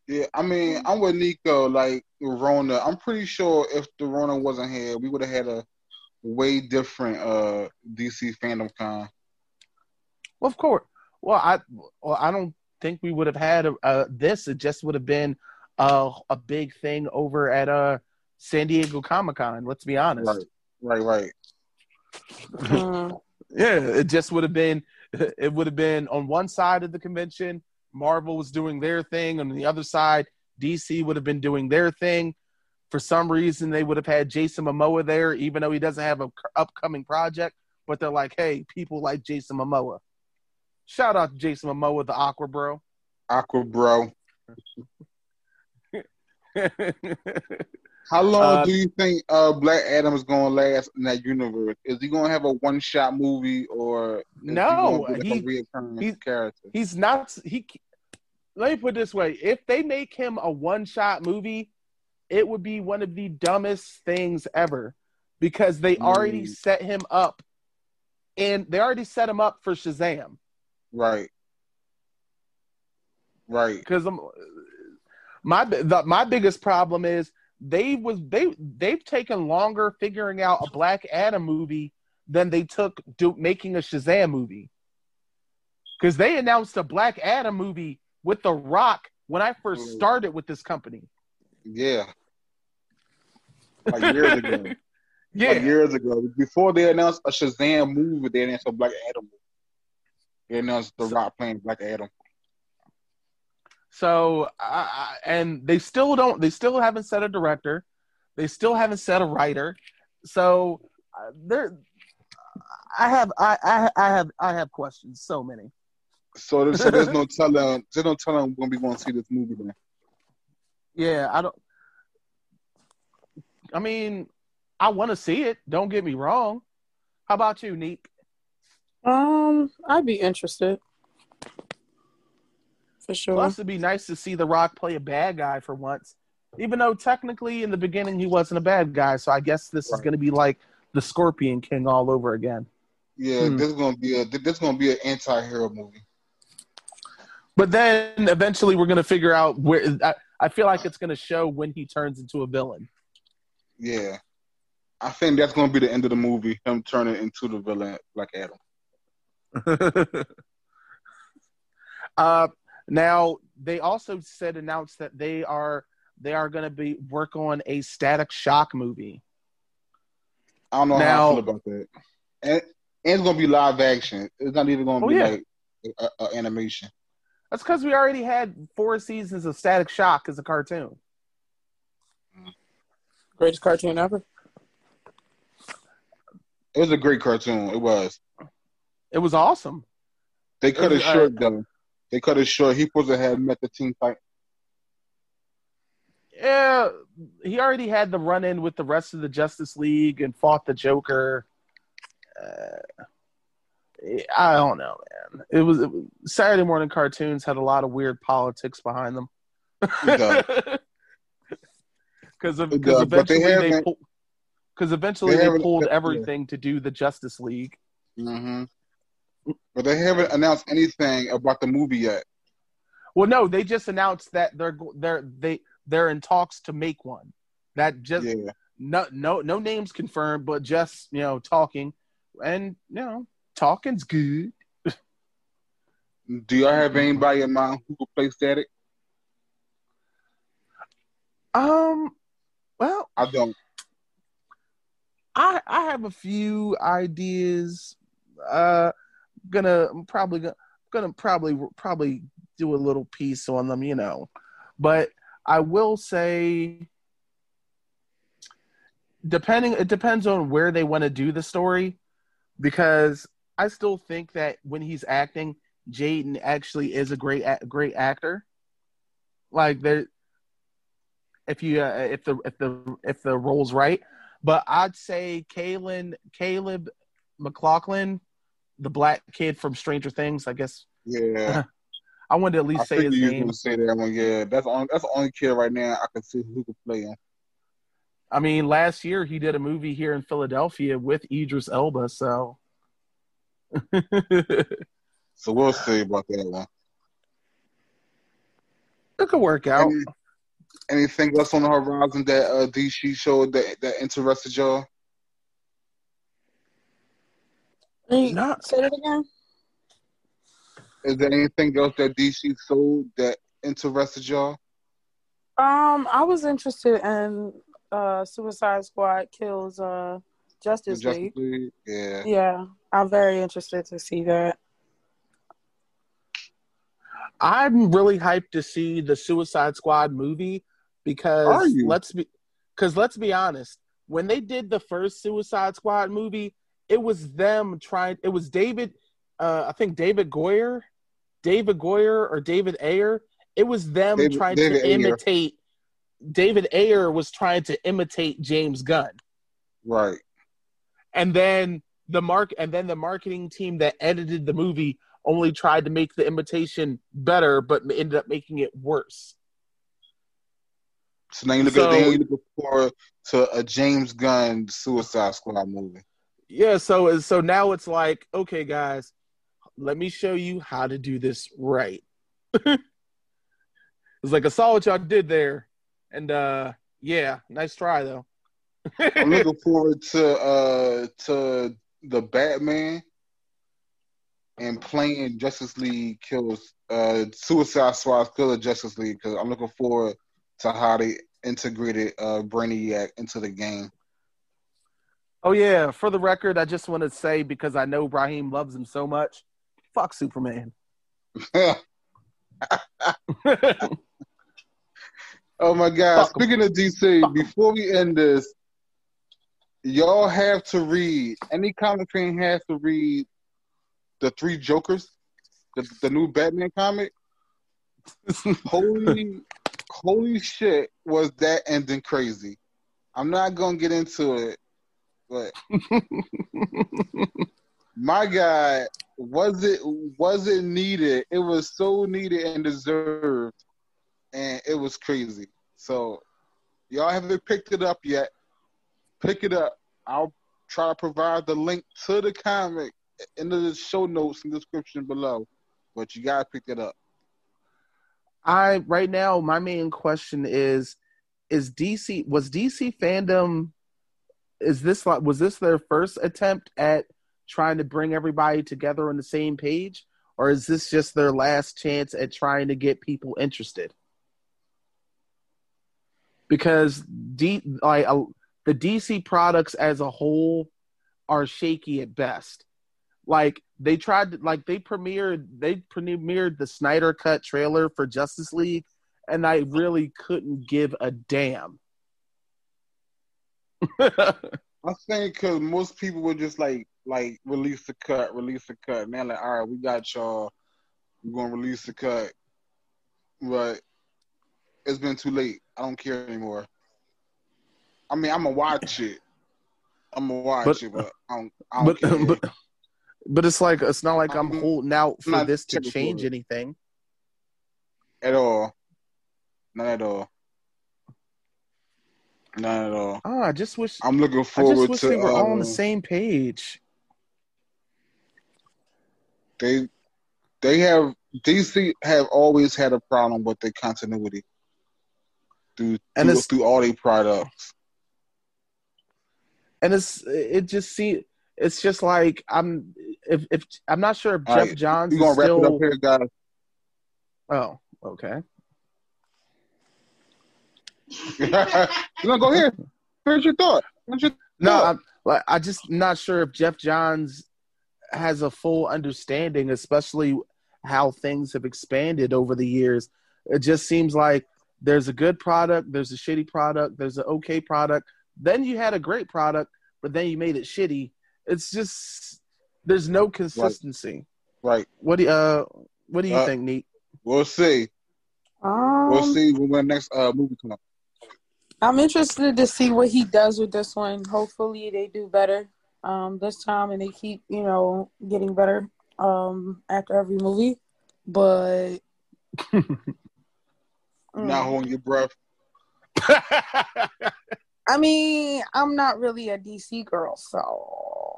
Yeah, I mean, I'm with Nico, like, Rona. I'm pretty sure if the Rona wasn't here, we would have had a way different DC fandom con. Well, of course. Well, I don't think we would have had this. It just would have been a big thing over at San Diego Comic-Con, let's be honest. Right. Yeah, it just would have been – it would have been on one side of the convention – Marvel was doing their thing. On the other side, DC would have been doing their thing. For some reason, they would have had Jason Momoa there, even though he doesn't have an upcoming project. But they're like, hey, people like Jason Momoa. Shout out to Jason Momoa, the Aqua Bro. Aqua Bro. How long do you think Black Adam is going to last in that universe? Is he going to have a one-shot movie or no? He's not. Let me put it this way: if they make him a one-shot movie, it would be one of the dumbest things ever, because they already set him up, and they already set him up for Shazam. Right. Because my biggest problem is. They've taken longer figuring out a Black Adam movie than they took making a Shazam movie. Because they announced a Black Adam movie with The Rock when I first started with this company. Yeah, like years ago. Yeah, like years ago. Before they announced a Shazam movie, they announced a Black Adam movie. They announced The Rock playing Black Adam. So, and they still haven't set a director. They still haven't set a writer. So, I have questions. So many. So there's no telling. There's no telling when we want to see this movie then. Yeah, I mean, I want to see it. Don't get me wrong. How about you, Neek? I'd be interested. For sure. Plus, it'd be nice to see The Rock play a bad guy for once, even though technically in the beginning he wasn't a bad guy. So I guess this is going to be like the Scorpion King all over again. Yeah, this is going to be an anti-hero movie. But then eventually we're going to figure out where. I feel like it's going to show when he turns into a villain. Yeah, I think that's going to be the end of the movie. Him turning into the villain, like Adam. Now they also announced that they are going to be work on a Static Shock movie. I don't know how I feel about that. And it's going to be live action. It's not even going to be like an animation. That's because we already had 4 seasons of Static Shock as a cartoon. Greatest cartoon ever. It was a great cartoon. It was. It was awesome. They cut it short, though. They cut it short. He supposed to have met the Teen Titans. Yeah, he already had the run-in with the rest of the Justice League and fought the Joker. I don't know, man. It was Saturday morning cartoons had a lot of weird politics behind them. Because eventually they pulled everything to do the Justice League. Mm-hmm. But they haven't announced anything about the movie yet. Well, no, they just announced that they're in talks to make one. No names confirmed, but just talking, and talking's good. Do y'all have anybody in mind who could play Static? Well, I don't. I have a few ideas. I'm probably do a little piece on them, But I will say, it depends on where they want to do the story, because I still think that when he's acting, Jaden actually is a great actor. Like if the role's right, but I'd say Caleb McLaughlin, the black kid from Stranger Things, I guess. Yeah. I wanted to at least say his name. Say that one, yeah. That's the only kid right now I can see who could play him. I mean, last year he did a movie here in Philadelphia with Idris Elba, so. So we'll see about that one. It could work out. Anything else on the horizon that DC showed that interested y'all? Say it again. Is there anything else that DC sold that interested y'all? I was interested in Suicide Squad Kills Justice League. Yeah, I'm very interested to see that. I'm really hyped to see the Suicide Squad movie because let's be honest, when they did the first Suicide Squad movie, it was them trying. It was David. I think David Goyer or David Ayer. It was them trying to imitate. David Ayer was trying to imitate James Gunn, right? And then the marketing team that edited the movie only tried to make the imitation better, but ended up making it worse. So now you look forward to a James Gunn Suicide Squad movie. Yeah, so now it's like, okay, guys, let me show you how to do this right. It's like, I saw what y'all did there, and yeah, nice try though. I'm looking forward to the Batman and playing Justice League Kills, Suicide Squad Kills Justice League, because I'm looking forward to how they integrated Brainiac into the game. Oh, yeah. For the record, I just want to say, because I know Brahim loves him so much, fuck Superman. Oh, my God. Fuck. Speaking of DC, before we end this, y'all have to read, any comic fan has to read The Three Jokers, the new Batman comic. Holy shit, was that ending crazy. I'm not going to get into it. But my God, was it needed? It was so needed and deserved, and it was crazy. So y'all haven't picked it up yet. Pick it up. I'll try to provide the link to the comic in the show notes and description below. But you gotta pick it up. Right now, my main question is DC fandom? Was this their first attempt at trying to bring everybody together on the same page, or is this just their last chance at trying to get people interested? Because the DC products as a whole are shaky at best. Like they tried to, like, they premiered the Snyder Cut trailer for Justice League, and I really couldn't give a damn. I think because most people were just like release the cut, and they're like, all right, we got y'all, we're gonna release the cut, but it's been too late. I don't care anymore. I mean, I'm gonna watch it, but I don't care. But it's like, it's not like I'm holding out for this to change anything. At all. Not at all. I just wish. I'm looking forward to. They were all on the same page. DC have always had a problem with their continuity through all their products. And it's just like if I'm not sure if Jeff Johns is still. We're gonna wrap it up here, guys. Oh, okay. Go ahead. Finish your thought. I'm just not sure if Jeff Johns has a full understanding, especially how things have expanded over the years. It just seems like there's a good product, there's a shitty product, there's an okay product, then you had a great product, but then you made it shitty. It's just there's no consistency. Right. What do you think, Neat? We'll see. We'll see when the next movie comes out. I'm interested to see what he does with this one. Hopefully they do better this time and they keep, getting better after every movie. But not holding your breath. I mean, I'm not really a DC girl, so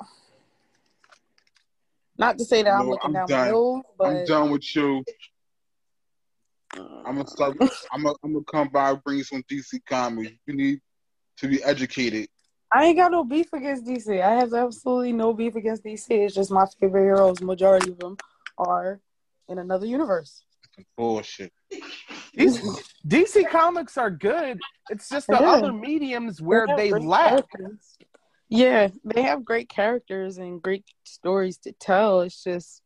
not to say that I'm down my nose, but I'm done with you. I'm gonna come by and bring you some DC comics. You need to be educated. I ain't got no beef against DC. I have absolutely no beef against DC. It's just my favorite heroes, majority of them, are in another universe. Bullshit. DC comics are good. It's just the other mediums where they lack. Characters. Yeah, they have great characters and great stories to tell. It's just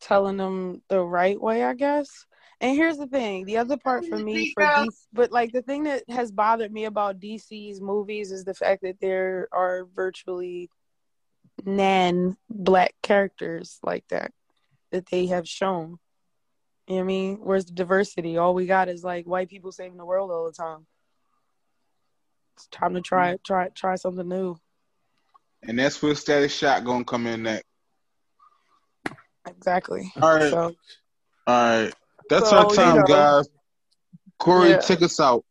telling them the right way, I guess. And here's the thing. The other part for me, the thing that has bothered me about DC's movies is the fact that there are virtually non-black characters like that they have shown. You know what I mean? Where's the diversity? All we got is like white people saving the world all the time. It's time to try something new. And that's where Static Shock gonna come in next. Exactly. All right. That's our time, guys. Corey, take us out.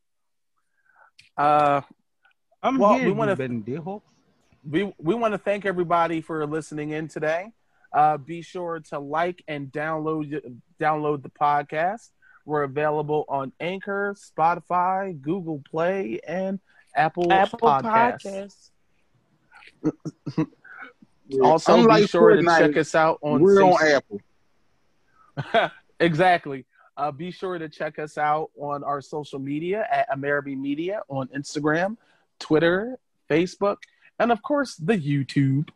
We want to thank everybody for listening in today. Be sure to like and download the podcast. We're available on Anchor, Spotify, Google Play, and Apple Podcasts. Also, be sure Fortnite, to check us out on. We're on Apple. Exactly. Be sure to check us out on our social media at Ameriby Media on Instagram, Twitter, Facebook, and of course the YouTube.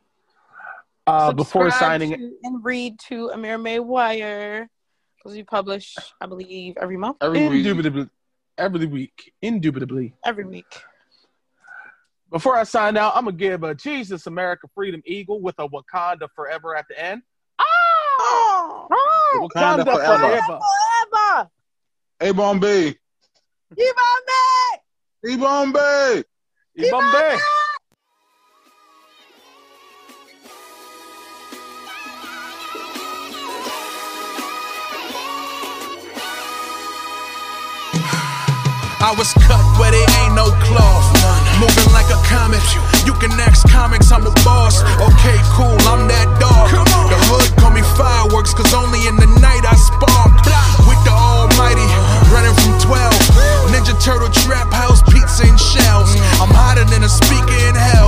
Before signing and read to Amerimay Wire because we publish, I believe, every month. Every week. Every week. Before I sign out, I'm gonna give a Jesus America Freedom Eagle with a Wakanda Forever at the end. Wakanda forever. Ebombe. Ebombe. Ebombe. I was cut where there ain't no cloth, moving like a comet. You can ask comics, I'm the boss. Okay, cool, I'm that dog. The hood call me fireworks, cause only in the night I spark. With the almighty, running from 12. Ninja Turtle trap house, pizza and shells. I'm hotter than a speaker in hell.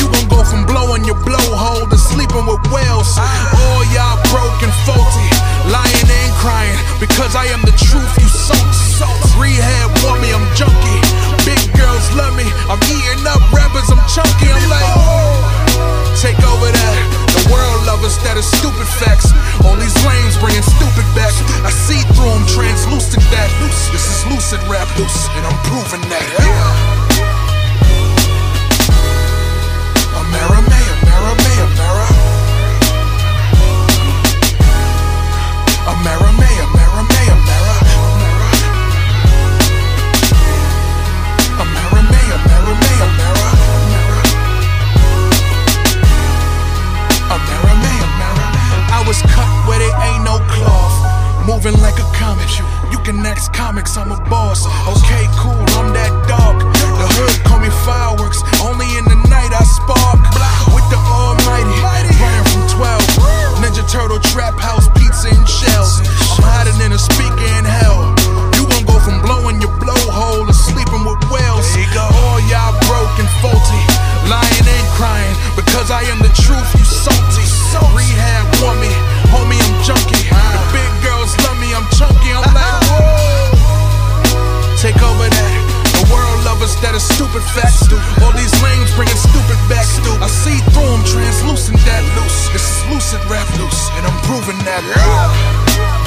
You gon' go from blowing your blowhole to sleeping with whales. All y'all broke and faulty, lying and crying, because I am the truth you sought. Rehab want me, I'm junkie. Big girls love me, I'm eating up rappers, I'm chunky. I'm like, take over that. The world lovers that is facts. All these lanes bringing stupid back. I see through them, translucent that. This is lucid rap, and I'm proving that. Yeah. Amara, may, Amara, may, Amara. Amara, may, Amara, may, Amara. Amara, may, Amara, may, Amara. I was cut where there ain't no cloth, moving like a comet. You can ask comics, I'm a boss. Okay, cool, I'm that dog. The hood call me fireworks, only in the night I spark. With the almighty, praying from 12. Ninja Turtle, trap house, pizza and shells. I'm hiding in a speaker in hell. You gon' go from blowing your blowhole to sleeping with whales. All y'all broke and faulty, lying and crying, because I am the truth, you salty. Rehab want me, homie, I'm junkie. The big girls love me, I'm chunky, I'm like, whoa. Take over that. The world lovers that are stupid facts. All these lanes bringing stupid back. I see through them, translucent that. This is lucid rap, and I'm proving that.